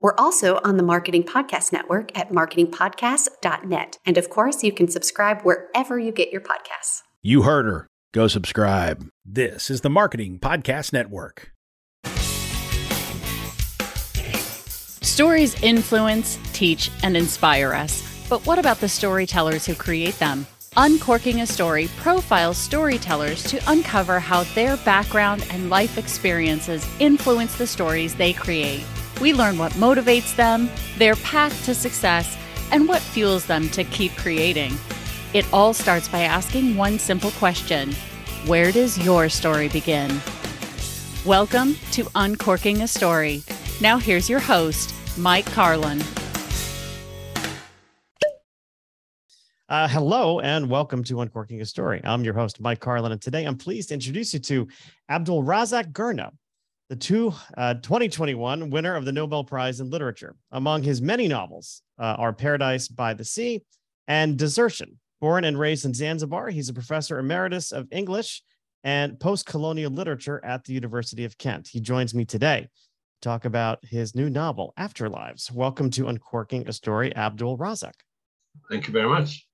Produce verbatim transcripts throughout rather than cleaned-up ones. We're also on the Marketing Podcast Network at marketing podcast dot net. And of course, you can subscribe wherever you get your podcasts. You heard her. Go subscribe. This is the Marketing Podcast Network. Stories influence, teach, and inspire us. But what about the storytellers who create them? Uncorking a Story profiles storytellers to uncover how their background and life experiences influence the stories they create. We learn what motivates them, their path to success, and what fuels them to keep creating. It all starts by asking one simple question: where does your story begin? Welcome to Uncorking a Story. Now here's your host, Mike Carlin. Uh, hello and welcome to Uncorking a Story. I'm your host, Mike Carlin, and today I'm pleased to introduce you to Abdulrazak Gurna, the two, uh, twenty twenty-one winner of the Nobel Prize in Literature. Among his many novels uh, are Paradise by the Sea and Desertion. Born and raised in Zanzibar, he's a professor emeritus of English and post-colonial literature at the University of Kent. He joins me today talk about his new novel, Afterlives. Welcome to Uncorking a Story, Abdulrazak. Thank you very much.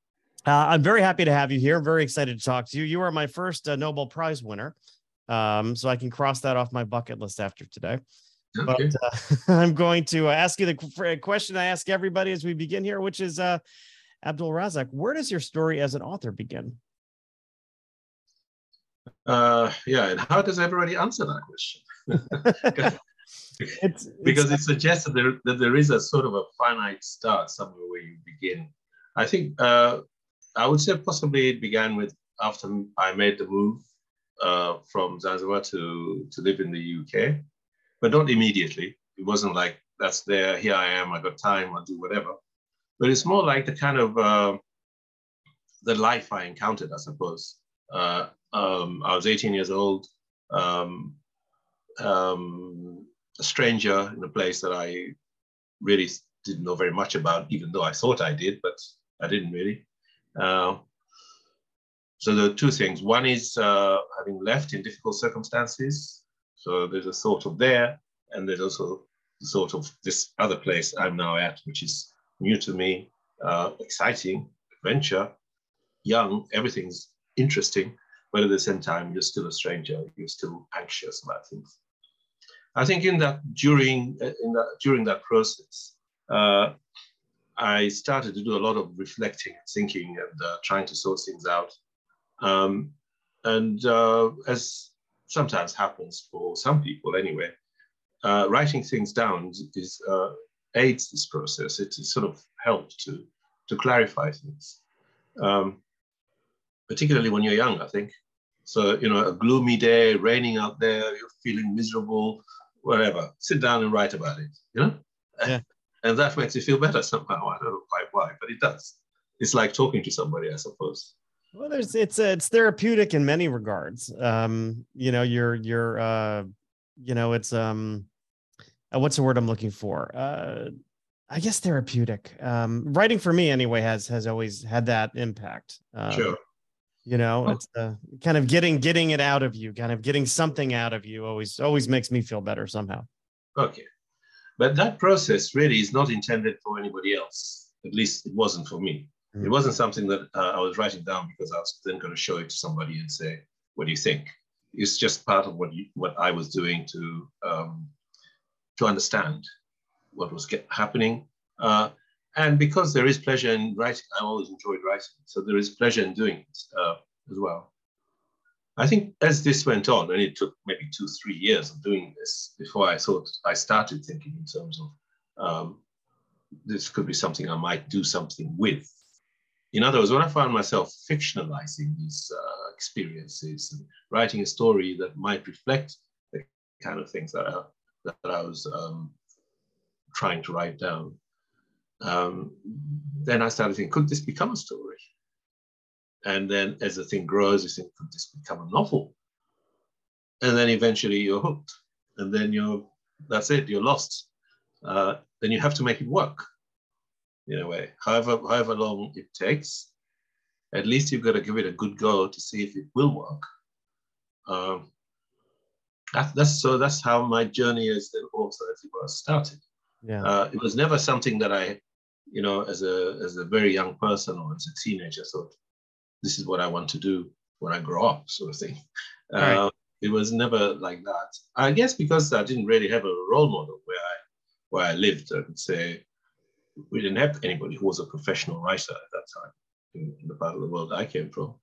Uh, I'm very happy to have you here. I'm very excited to talk to you. You are my first uh, Nobel Prize winner, um, so I can cross that off my bucket list after today. Okay. But uh, I'm going to ask you the question I ask everybody as we begin here, which is, uh, Abdulrazak, where does your story as an author begin? Uh, yeah, and how does everybody answer that question? It's, because it's, it suggests that there, that there is a sort of a finite start somewhere where you begin. I think uh, I would say possibly it began with after I made the move uh, from Zanzibar to, to live in the U K, but not immediately. It wasn't like that's there, here I am, I got time, I'll do whatever. But it's more like the kind of uh, the life I encountered, I suppose. Uh, um, I was eighteen years old. Um, um, A stranger in a place that I really didn't know very much about, even though I thought I did, but I didn't really. Uh, so there are two things. One is uh, having left in difficult circumstances. So there's a sort of there, and there's also the sort of this other place I'm now at, which is new to me, uh, exciting, adventure, young, everything's interesting, but at the same time, you're still a stranger, you're still anxious about things. I think in that during in that during that process, uh, I started to do a lot of reflecting and thinking and uh, trying to sort things out. Um, and uh, as sometimes happens for some people, anyway, uh, writing things down is uh, aids this process. It is sort of helped to to clarify things, um, particularly when you're young, I think. So, you know, a gloomy day, raining out there, you're feeling miserable, whatever. Sit down and write about it, you know? Yeah. And that makes you feel better somehow. I don't know quite why, but it does. It's like talking to somebody, I suppose. Well, there's it's uh, it's therapeutic in many regards. Um, you know, you're you're uh, you know, it's um, uh, what's the word I'm looking for? Uh, I guess therapeutic. Um, writing for me anyway has has always had that impact. Um, sure. You know, it's uh, kind of getting getting it out of you, kind of getting something out of you always always makes me feel better somehow. Okay. But that process really is not intended for anybody else. At least it wasn't for me. Mm-hmm. It wasn't something that uh, I was writing down because I was then going to show it to somebody and say, what do you think? It's just part of what you, what I was doing to um, to understand what was get, happening. Uh, And because there is pleasure in writing, I've always enjoyed writing, so there is pleasure in doing it uh, as well. I think as this went on, and it took maybe two, three years of doing this before I thought I started thinking in terms of um, this could be something I might do something with. In other words, when I found myself fictionalizing these uh, experiences and writing a story that might reflect the kind of things that I, that I was um, trying to write down, um, then I started thinking, could this become a story? And then as the thing grows, you think, could this become a novel? And then eventually you're hooked. And then you're, that's it, you're lost. Uh, then you have to make it work. In a way, however, however long it takes, at least you've got to give it a good go to see if it will work. Um, that, that's so. That's how my journey as an author, as it was, started. Yeah, uh, it was never something that I, you know, as a as a very young person or as a teenager, thought this is what I want to do when I grow up, sort of thing. Right. Uh, it was never like that. I guess because I didn't really have a role model where I where I lived. I would say. We didn't have anybody who was a professional writer at that time in, in the part of the world I came from,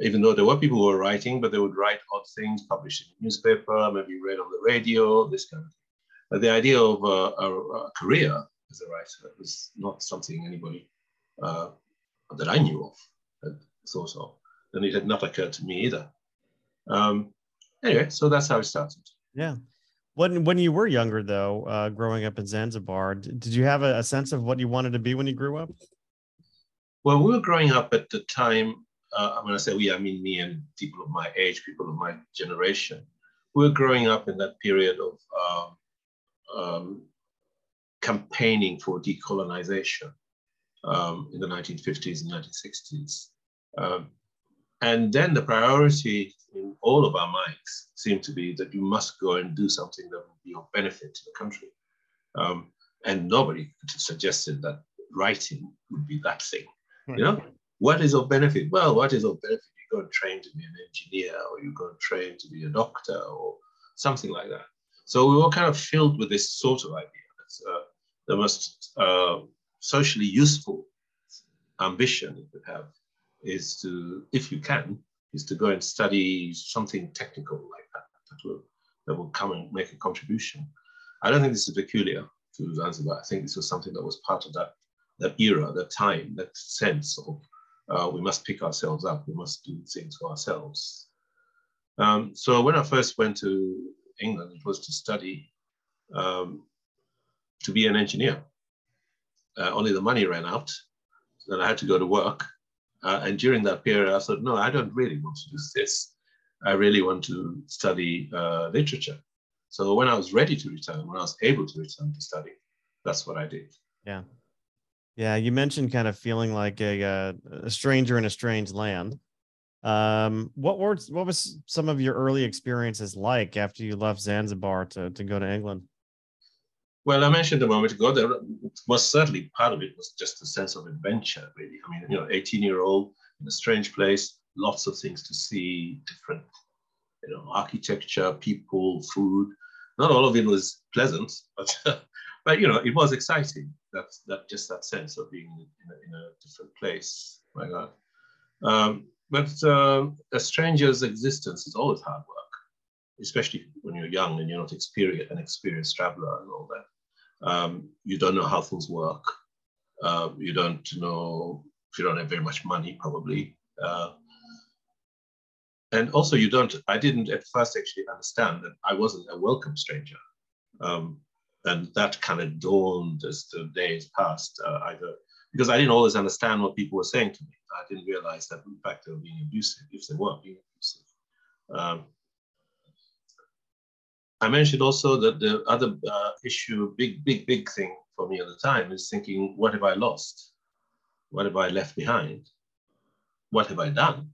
even though there were people who were writing, but they would write odd things, publish in the newspaper, maybe read on the radio, this kind of thing. But the idea of a, a, a career as a writer was not something anybody uh, that I knew of had thought of, and it had not occurred to me either. Um, anyway, so that's how it started. Yeah. When when you were younger, though, uh, growing up in Zanzibar, did you have a, a sense of what you wanted to be when you grew up? Well, we were growing up at the time, uh, when I say we, I mean me and people of my age, people of my generation. We were growing up in that period of um, um, campaigning for decolonization um, in the nineteen fifties and nineteen sixties. Um, And then the priority in all of our minds seemed to be that you must go and do something that would be of benefit to the country. Um, and nobody suggested that writing would be that thing. You know, what is of benefit? Well, what is of benefit? You go and train to be an engineer, or you go and train to be a doctor, or something like that. So we were kind of filled with this sort of idea. That's uh, the most uh, socially useful ambition you could have. Is to, if you can, is to go and study something technical like that, that will, that will come and make a contribution. I don't think this is peculiar to Zanzibar. I think this was something that was part of that, that era, that time, that sense of uh, we must pick ourselves up, we must do things for ourselves. Um, so when I first went to England, it was to study, um, to be an engineer. Uh, only the money ran out, then I had to go to work. Uh, and during that period, I thought, no, I don't really want to do this. I really want to study uh, literature. So when I was ready to return, when I was able to return to study, that's what I did. Yeah. Yeah. You mentioned kind of feeling like a, a stranger in a strange land. Um, what were, what was some of your early experiences like after you left Zanzibar to, to go to England? Well, I mentioned a moment ago that was certainly part of it was just a sense of adventure, really. I mean, you know, eighteen-year-old in a strange place, lots of things to see, different, you know, architecture, people, food. Not all of it was pleasant, but, but you know, it was exciting. That's that just that sense of being in a, in a different place like that. Um, but uh, a stranger's existence is always hard work, especially when you're young and you're not experienced, an experienced traveler and all that. Um, you don't know how things work. Uh, you don't know, if you don't have very much money, probably. Uh, and also you don't, I didn't at first actually understand that I wasn't a welcome stranger. Um, and that kind of dawned as the days passed, uh, either, because I didn't always understand what people were saying to me. I didn't realize that in fact they were being abusive, if they were being abusive. Um, I mentioned also that the other uh, issue, big, big, big thing for me at the time is thinking, what have I lost? What have I left behind? What have I done?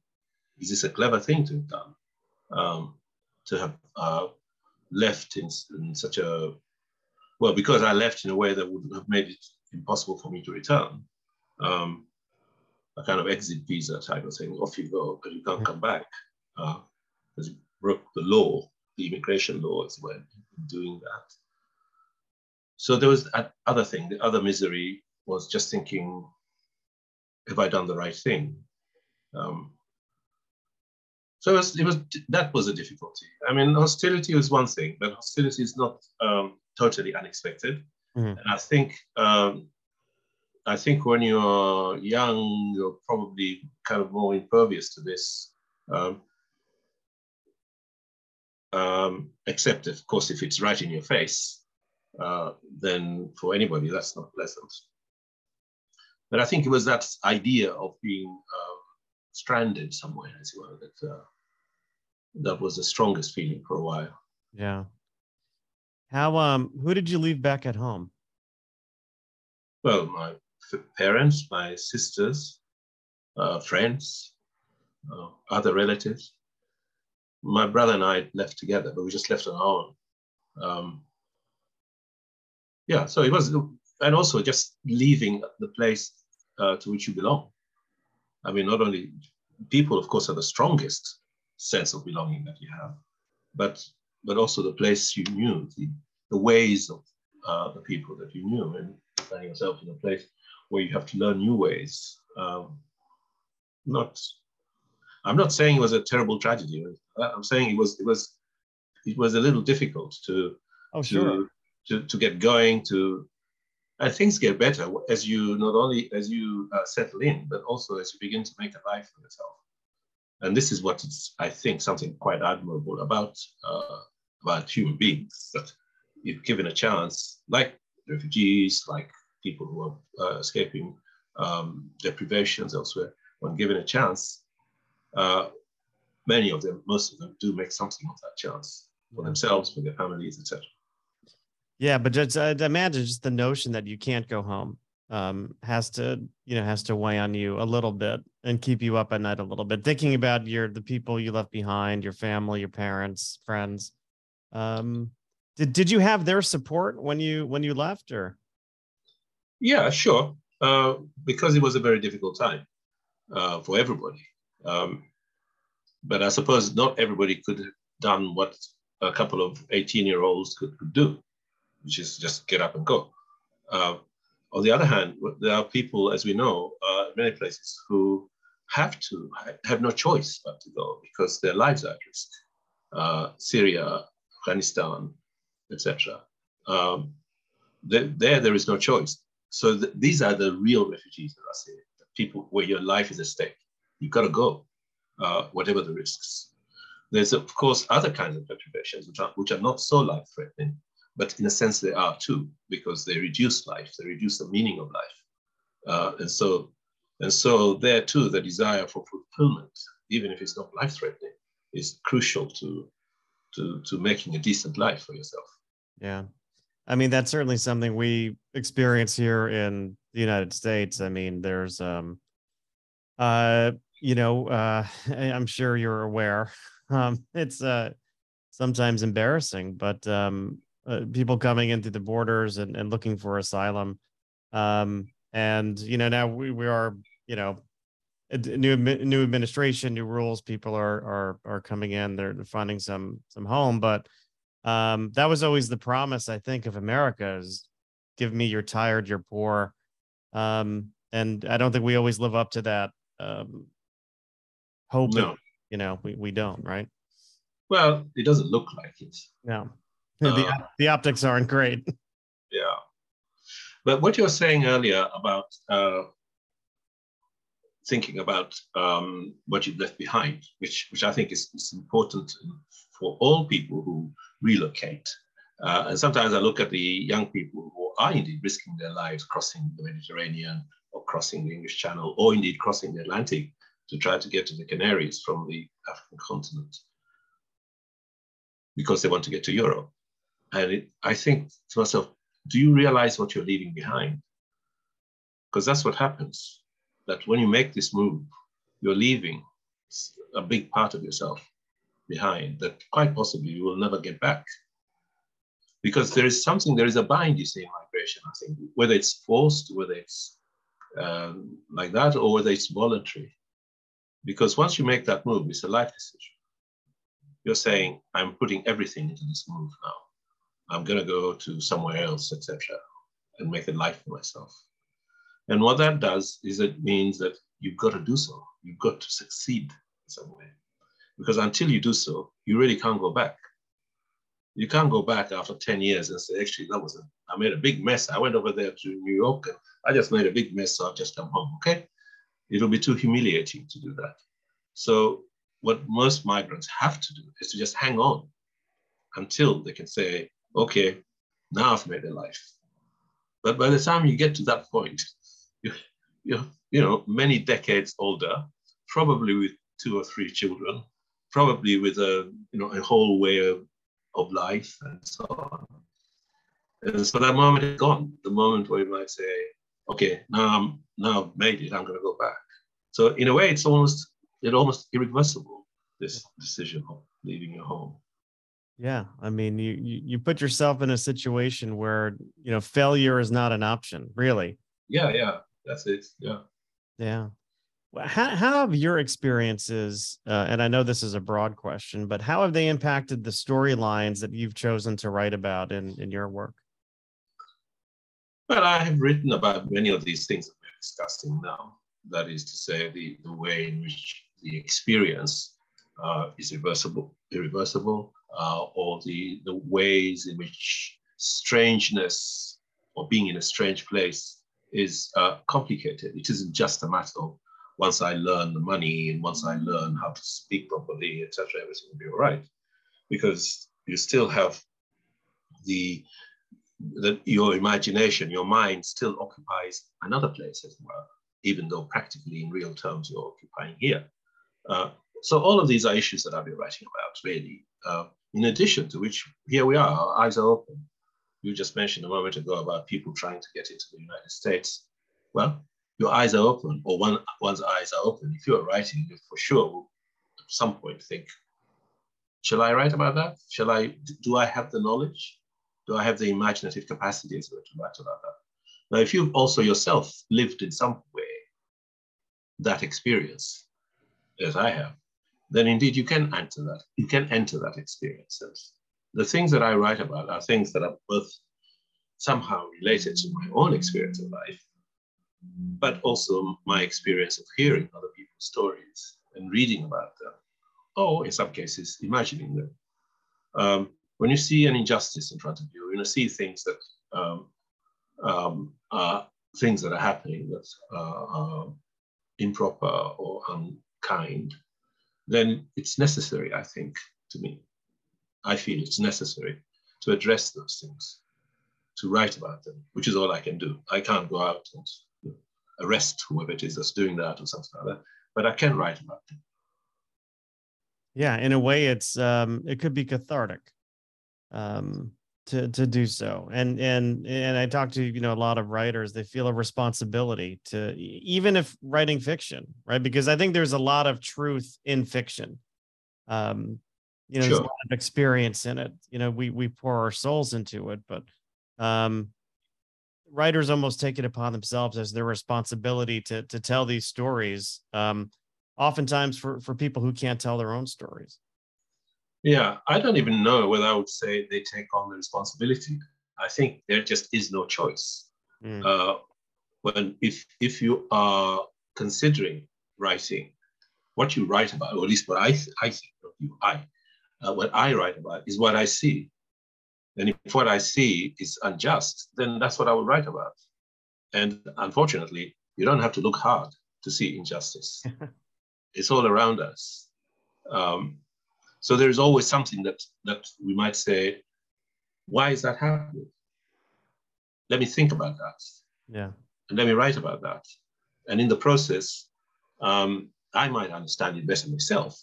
Is this a clever thing to have done? Um, to have uh, left in, in such a, well, because I left in a way that would have made it impossible for me to return. Um, a kind of exit visa type of thing. Off you go, but you can't come back because uh, you broke the law. The immigration laws were doing that. So there was other thing, the other misery was just thinking, have I done the right thing? Um, so it was, it was, that was a difficulty. I mean, hostility was one thing, but hostility is not um, totally unexpected. Mm-hmm. And I think, um, I think when you're young, you're probably kind of more impervious to this. Um, um, except, of course, if it's right in your face, uh, then for anybody, that's not pleasant. But I think it was that idea of being um, stranded somewhere, as well, that uh, that was the strongest feeling for a while. Yeah. How? Um. Who did you leave back at home? Well, my parents, my sisters, uh, friends, uh, other relatives. My brother and I left together, but we just left on our own. Um, yeah. So it was. And also just leaving the place uh, to which you belong. I mean, not only people, of course, are the strongest sense of belonging that you have, but but also the place you knew, the, the ways of uh, the people that you knew, and finding yourself in a place where you have to learn new ways. Um, not, I'm not saying it was a terrible tragedy. I'm saying it was it was it was a little difficult to oh, sure. to, to to get going to. And things get better as you not only as you uh, settle in, but also as you begin to make a life for yourself. And this is what it's, I think, something quite admirable about uh, about human beings, that if given a chance, like refugees, like people who are uh, escaping um, deprivations elsewhere, when given a chance, uh, many of them, most of them, do make something of that chance for themselves, for their families, et cetera. Yeah, but just, I'd imagine just the notion that you can't go home um, has to, you know, has to weigh on you a little bit and keep you up at night a little bit. Thinking about your the people you left behind, your family, your parents, friends. Um, did did you have their support when you when you left, or? Yeah, sure, uh, because it was a very difficult time uh, for everybody. Um, but I suppose not everybody could have done what a couple of eighteen-year-olds could, could do, which is just get up and go. Uh, on the other hand, there are people, as we know, uh, many places who have to, have no choice but to go because their lives are at risk. Uh, Syria, Afghanistan, et cetera. Um, there, there, there is no choice. So th- these are the real refugees that are here, the people where your life is at stake. You've got to go, uh, whatever the risks. There's, of course, other kinds of deprivations which are, which are not so life-threatening, but in a sense they are too, because they reduce life, they reduce the meaning of life. Uh, and so and so there too, the desire for fulfillment, even if it's not life-threatening, is crucial to, to, to making a decent life for yourself. Yeah. I mean, that's certainly something we experience here in the United States. I mean, there's, um, uh, you know, uh, I'm sure you're aware, um, it's uh, sometimes embarrassing, but um, Uh, people coming in through the borders and, and looking for asylum. Um, and, you know, now we, we are, you know, new new administration, new rules, people are are are coming in, they're finding some some home. But um, that was always the promise, I think, of America is give me your tired, your poor. Um, and I don't think we always live up to that um, hope. No. You know, we, we don't, right? Well, it doesn't look like it. No. The, uh, the optics aren't great. Yeah. But what you were saying earlier about uh, thinking about um, what you've left behind, which which I think is, is important for all people who relocate. Uh, and sometimes I look at the young people who are indeed risking their lives crossing the Mediterranean or crossing the English Channel or indeed crossing the Atlantic to try to get to the Canaries from the African continent because they want to get to Europe. And it, I think to myself, do you realize what you're leaving behind? Because that's what happens, that when you make this move, you're leaving a big part of yourself behind that quite possibly you will never get back. Because there is something, there is a bind, you see, in migration, I think, whether it's forced, whether it's um, like that, or whether it's voluntary. Because once you make that move, it's a life decision. You're saying, I'm putting everything into this move now. I'm going to go to somewhere else, et cetera, and make a life for myself. And what that does is it means that you've got to do so. You've got to succeed in some way. Because until you do so, you really can't go back. You can't go back after ten years and say, actually, that was a, I made a big mess. I went over there to New York and I just made a big mess, so I've just come home, okay? It'll be too humiliating to do that. So what most migrants have to do is to just hang on until they can say, okay, now I've made a life. But by the time you get to that point, you're, you're you know, many decades older, probably with two or three children, probably with a, you know, a whole way of, of life and so on. And so that moment is gone, the moment where you might say, okay, now, I'm, now I've made it, I'm gonna go back. So in a way, it's almost, it's almost irreversible, this decision of leaving your home. Yeah, I mean, you, you you put yourself in a situation where, you know, failure is not an option, really. Yeah, yeah, that's it, yeah. Yeah. How, how have your experiences, uh, and I know this is a broad question, but how have they impacted the storylines that you've chosen to write about in, in your work? Well, I have written about many of these things that we're discussing now. That is to say, the, the way in which the experience uh, is reversible, irreversible, Uh, or the, the ways in which strangeness or being in a strange place is uh, complicated. It isn't just a matter of once I learn the money and once I learn how to speak properly, et cetera, everything will be all right. Because you still have the, the your imagination, your mind still occupies another place as well, even though practically in real terms you're occupying here. Uh, so all of these are issues that I've been writing about, really. Uh, In addition to which, here we are, our eyes are open. You just mentioned a moment ago about people trying to get into the United States. Well, your eyes are open, or one, one's eyes are open. If you're writing, you for sure will at some point think, shall I write about that? Shall I, do I have the knowledge? Do I have the imaginative capacity as well to write about that? Now, if you've also yourself lived in some way that experience, as I have, then indeed you can enter that. You can enter that experience. The things that I write about are things that are both somehow related to my own experience of life, but also my experience of hearing other people's stories and reading about them, or in some cases, imagining them. Um, when you see an injustice in front of you, you're gonna see things that um, um, are things that are happening that are uh, improper or unkind, then it's necessary, I think, to me. I feel it's necessary to address those things, to write about them, which is all I can do. I can't go out and arrest whoever it is that's doing that or something like that, but I can write about them. Yeah, in a way, it's um, it could be cathartic um, to to do so. And and and I talk to you know a lot of writers. They feel a responsibility to, even if writing fiction, right? Because I think there's a lot of truth in fiction. Um, you know, sure. There's a lot of experience in it. You know, we we pour our souls into it, but um, writers almost take it upon themselves as their responsibility to to tell these stories. Um, oftentimes for for people who can't tell their own stories. Yeah, I don't even know whether I would say they take on the responsibility. I think there just is no choice. Mm. Uh, when if if you are considering writing, what you write about, or at least what I th- I think of you, I uh, what I write about is what I see, and if what I see is unjust, then that's what I will write about. And unfortunately, you don't have to look hard to see injustice. It's all around us. Um, So there is always something that, that we might say, why is that happening? Let me think about that. Yeah. And let me write about that. And in the process, um, I might understand it better myself.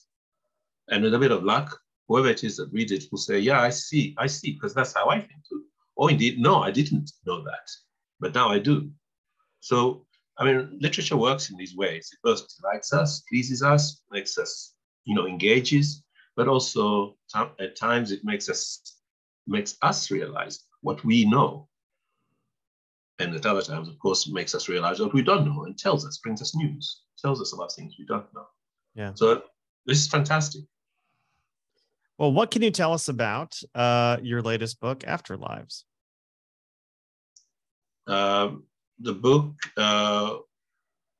And with a bit of luck, whoever it is that reads it will say, yeah, I see, I see, because that's how I think too. Or indeed, no, I didn't know that, but now I do. So, I mean, literature works in these ways. It both delights us, pleases us, makes us, you know, engages, but also at times it makes us makes us realize what we know. And at other times, of course, it makes us realize what we don't know and tells us, brings us news, tells us about things we don't know. Yeah. So this is fantastic. Well, what can you tell us about uh, your latest book, Afterlives? Um, the book uh,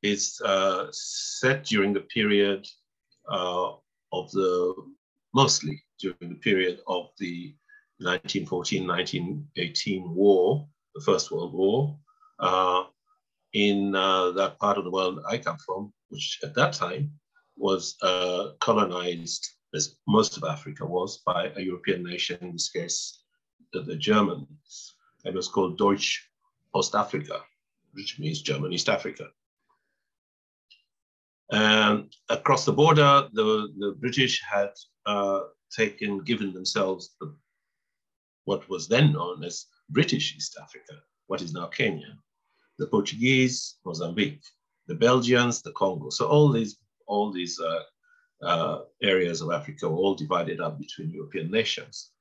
is uh, set during the period uh, of the, mostly during the period of the nineteen fourteen nineteen eighteen war, the First World War, uh, in uh, that part of the world I come from, which at that time was uh, colonized, as most of Africa was, by a European nation, in this case, the, the Germans. It was called Deutsch Ostafrika, which means German East Africa. And across the border, the, the British had uh, taken, given themselves the, what was then known as British East Africa, what is now Kenya, the Portuguese, Mozambique, the Belgians, the Congo. So all these, all these uh, uh, areas of Africa were all divided up between European nations.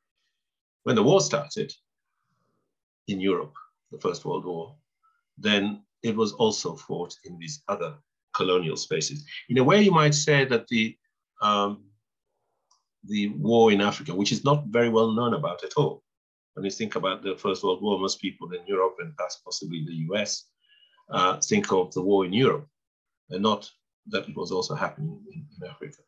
When the war started in Europe, the First World War, then it was also fought in these other colonial spaces. In a way, you might say that the, um, the war in Africa, which is not very well known about at all, when you think about the First World War, most people in Europe and possibly the U S uh, think of the war in Europe and not that it was also happening in, in Africa.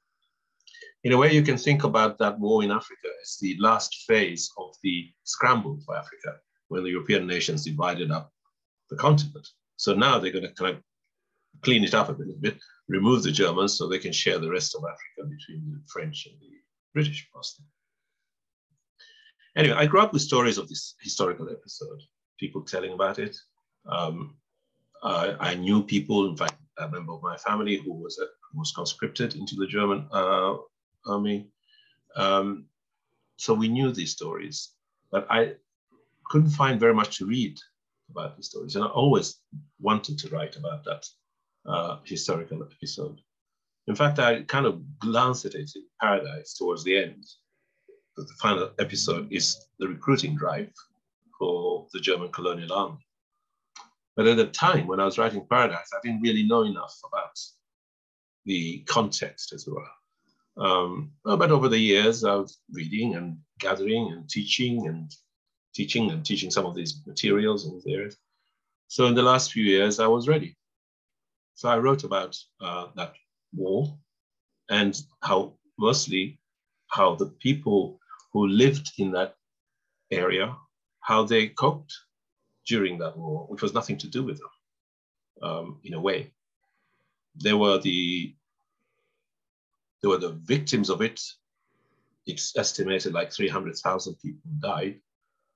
In a way, you can think about that war in Africa as the last phase of the scramble for Africa, when the European nations divided up the continent. So now they're going to kind of clean it up a little bit, remove the Germans so they can share the rest of Africa between the French and the British mostly. Anyway, I grew up with stories of this historical episode, people telling about it. Um, I, I knew people, in fact, a member of my family who was, a, who was conscripted into the German uh, army. Um, so we knew these stories, but I couldn't find very much to read about these stories. And I always wanted to write about that uh, historical episode. In fact, I kind of glanced at it in Paradise towards the end. The final episode is the recruiting drive for the German colonial army. But at the time when I was writing Paradise, I didn't really know enough about the context, as it were. Um, but over the years, I was reading and gathering and teaching and teaching and teaching some of these materials and these areas. So in the last few years, I was ready. So I wrote about uh, that war and how mostly how the people who lived in that area, how they coped during that war, which was nothing to do with them, um, in a way. They were the they were the victims of it. It's estimated like three hundred thousand people died,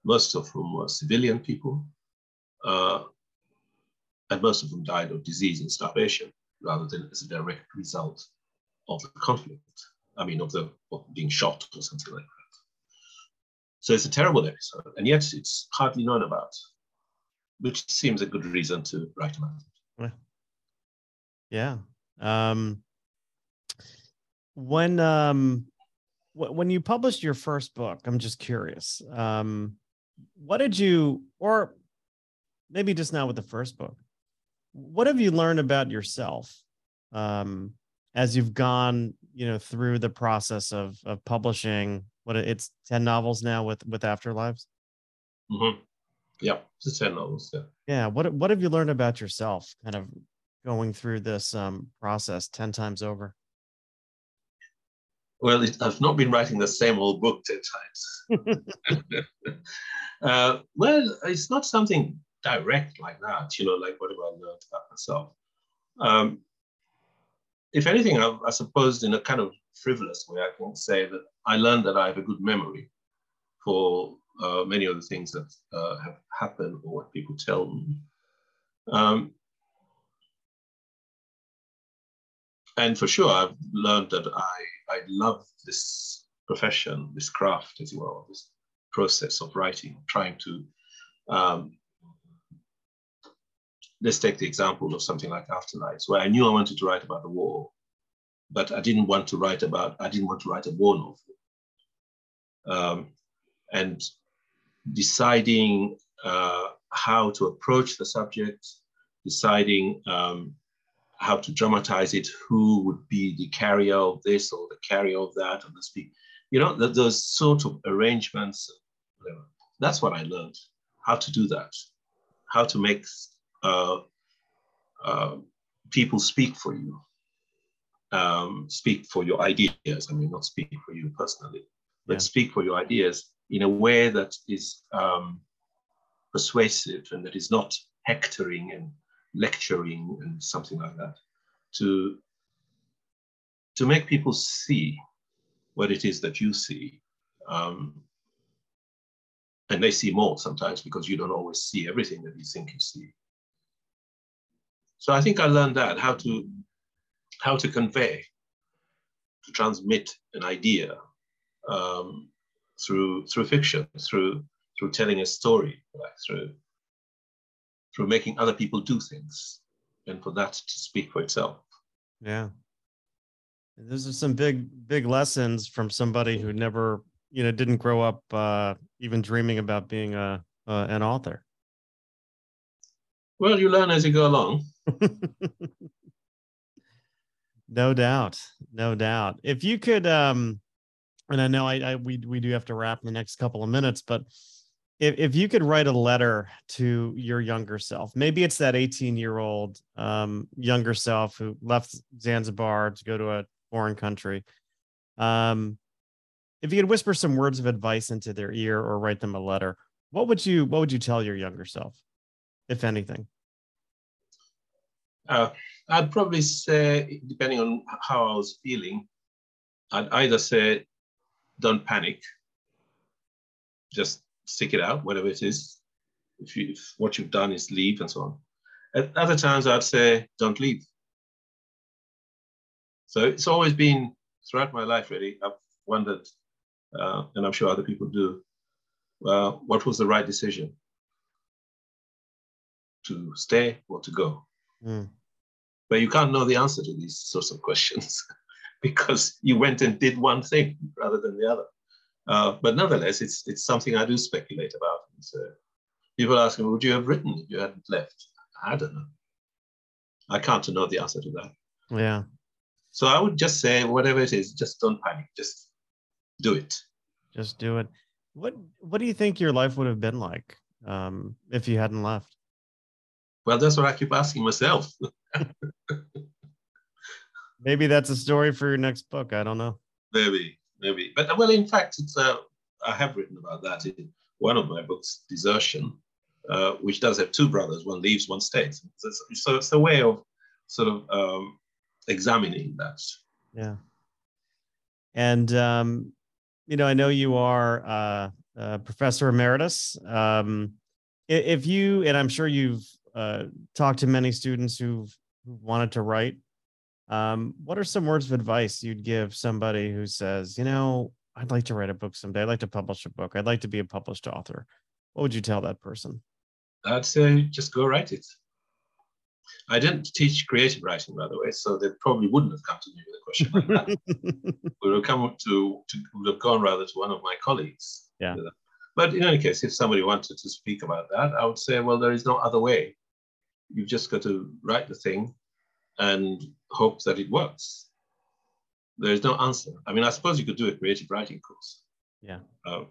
most of whom were civilian people, uh, and most of them died of disease and starvation, rather than as a direct result of the conflict. I mean, of the of being shot or something like that. So it's a terrible episode, and yet it's hardly known about, which seems a good reason to write about it. Yeah. Um, when um, w- when you published your first book, I'm just curious, um, what did you, or maybe just not with the first book, what have you learned about yourself um, as you've gone, you know, through the process of of publishing? What, it's ten novels now with, with Afterlives? Mm-hmm. Yeah, it's ten novels. Yeah. Yeah. What what have you learned about yourself, kind of going through this um, process ten times over? Well, it, I've not been writing the same old book ten times. uh, well, it's not something direct like that. You know, like what have I learned about myself? Um, if anything, I, I suppose in a kind of frivolous way, I can say that I learned that I have a good memory for uh, many of the things that uh, have happened or what people tell me. Um, and for sure, I've learned that I, I love this profession, this craft, as well, this process of writing, trying to, um, let's take the example of something like Afterlives, where I knew I wanted to write about the war, but I didn't want to write about, I didn't want to write a war novel. Um, and deciding uh, how to approach the subject, deciding um, how to dramatize it, who would be the carrier of this or the carrier of that, and the speak, you know, th- those sort of arrangements, whatever. That's what I learned, how to do that, how to make uh, uh, people speak for you, um, speak for your ideas. I mean, not speak for you personally, but yeah. speak for your ideas in a way that is um, persuasive and that is not hectoring and lecturing and something like that, to, to make people see what it is that you see. Um, and they see more sometimes, because you don't always see everything that you think you see. So I think I learned that, how to, how to convey, to transmit an idea um, through, through fiction, through, through telling a story, like through, through making other people do things, and for that to speak for itself. Yeah. Those are some big, big lessons from somebody who never, you know, didn't grow up uh, even dreaming about being a, uh, an author. Well, you learn as you go along. No doubt. No doubt. If you could, um, and I know I, I we we do have to wrap in the next couple of minutes, but if, if you could write a letter to your younger self, maybe it's that eighteen-year-old um, younger self who left Zanzibar to go to a foreign country. Um, if you could whisper some words of advice into their ear or write them a letter, what would you, what would you tell your younger self, if anything? Uh, I'd probably say, depending on how I was feeling, I'd either say, don't panic. Just stick it out, whatever it is. If, you, if what you've done is leave and so on. At other times, I'd say, don't leave. So it's always been, throughout my life, really, I've wondered, Uh, and I'm sure other people do, uh, what was the right decision? To stay or to go? Mm. But you can't know the answer to these sorts of questions because you went and did one thing rather than the other. Uh, but nonetheless, it's it's something I do speculate about. And so people ask me, would you have written if you hadn't left? I don't know. I can't know the answer to that. Yeah. So I would just say, whatever it is, just don't panic. Just do it. Just do it. What What do you think your life would have been like um, if you hadn't left? Well, that's what I keep asking myself. Maybe that's a story for your next book. I don't know. Maybe, maybe. But well, in fact, it's, uh, I have written about that in one of my books, Desertion, uh, which does have two brothers. One leaves, one stays. So it's, so it's a way of sort of um, examining that. Yeah. And um, you know, I know you are uh, uh, Professor Emeritus. Um, if you, and I'm sure you've uh, talked to many students who've wanted to write, um, what are some words of advice you'd give somebody who says, you know, I'd like to write a book someday. I'd like to publish a book. I'd like to be a published author. What would you tell that person? I'd say just go write it. I didn't teach creative writing, by the way, so they probably wouldn't have come to me with a question like that. We would have come to, to would have gone rather to one of my colleagues. Yeah. But in any case, if somebody wanted to speak about that, I would say, well, there is no other way. You've just got to write the thing and hope that it works. There is no answer. I mean, I suppose you could do a creative writing course. Yeah. Uh,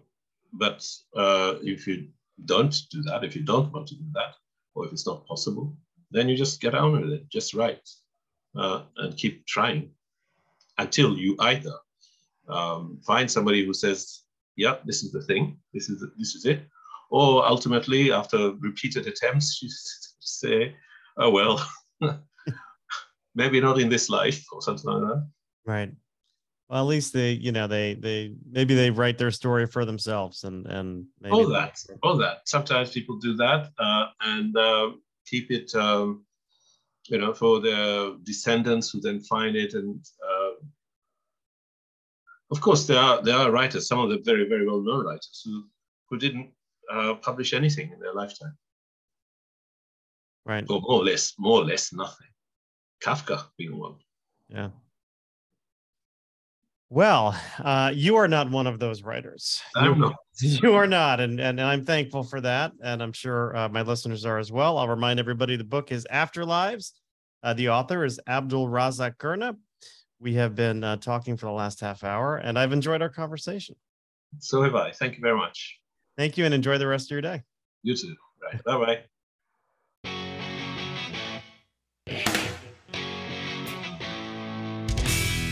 but uh, if you don't do that, if you don't want to do that, or if it's not possible, then you just get on with it, just write, uh, and keep trying until you either um, find somebody who says, yeah, this is the thing, this is, the, this is it. Or ultimately, after repeated attempts, you say, oh, well, maybe not in this life or something like that. Right. Well, at least they, you know, they, they, maybe they write their story for themselves and, and maybe all that, all that. Sometimes people do that uh, and, uh, keep it, um, you know, for their descendants who then find it. And uh, of course, there are there are writers, some of the very, very well-known writers who, who didn't uh, publish anything in their lifetime. Right. Or more or less, more or less nothing. Kafka being one. Yeah. Well, uh, you are not one of those writers. I'm not. You are not, and, and I'm thankful for that, and I'm sure uh, my listeners are as well. I'll remind everybody the book is Afterlives. Uh, the author is Abdulrazak Gurna. We have been uh, talking for the last half hour, and I've enjoyed our conversation. So have I. Thank you very much. Thank you, and enjoy the rest of your day. You too. Right. Bye-bye.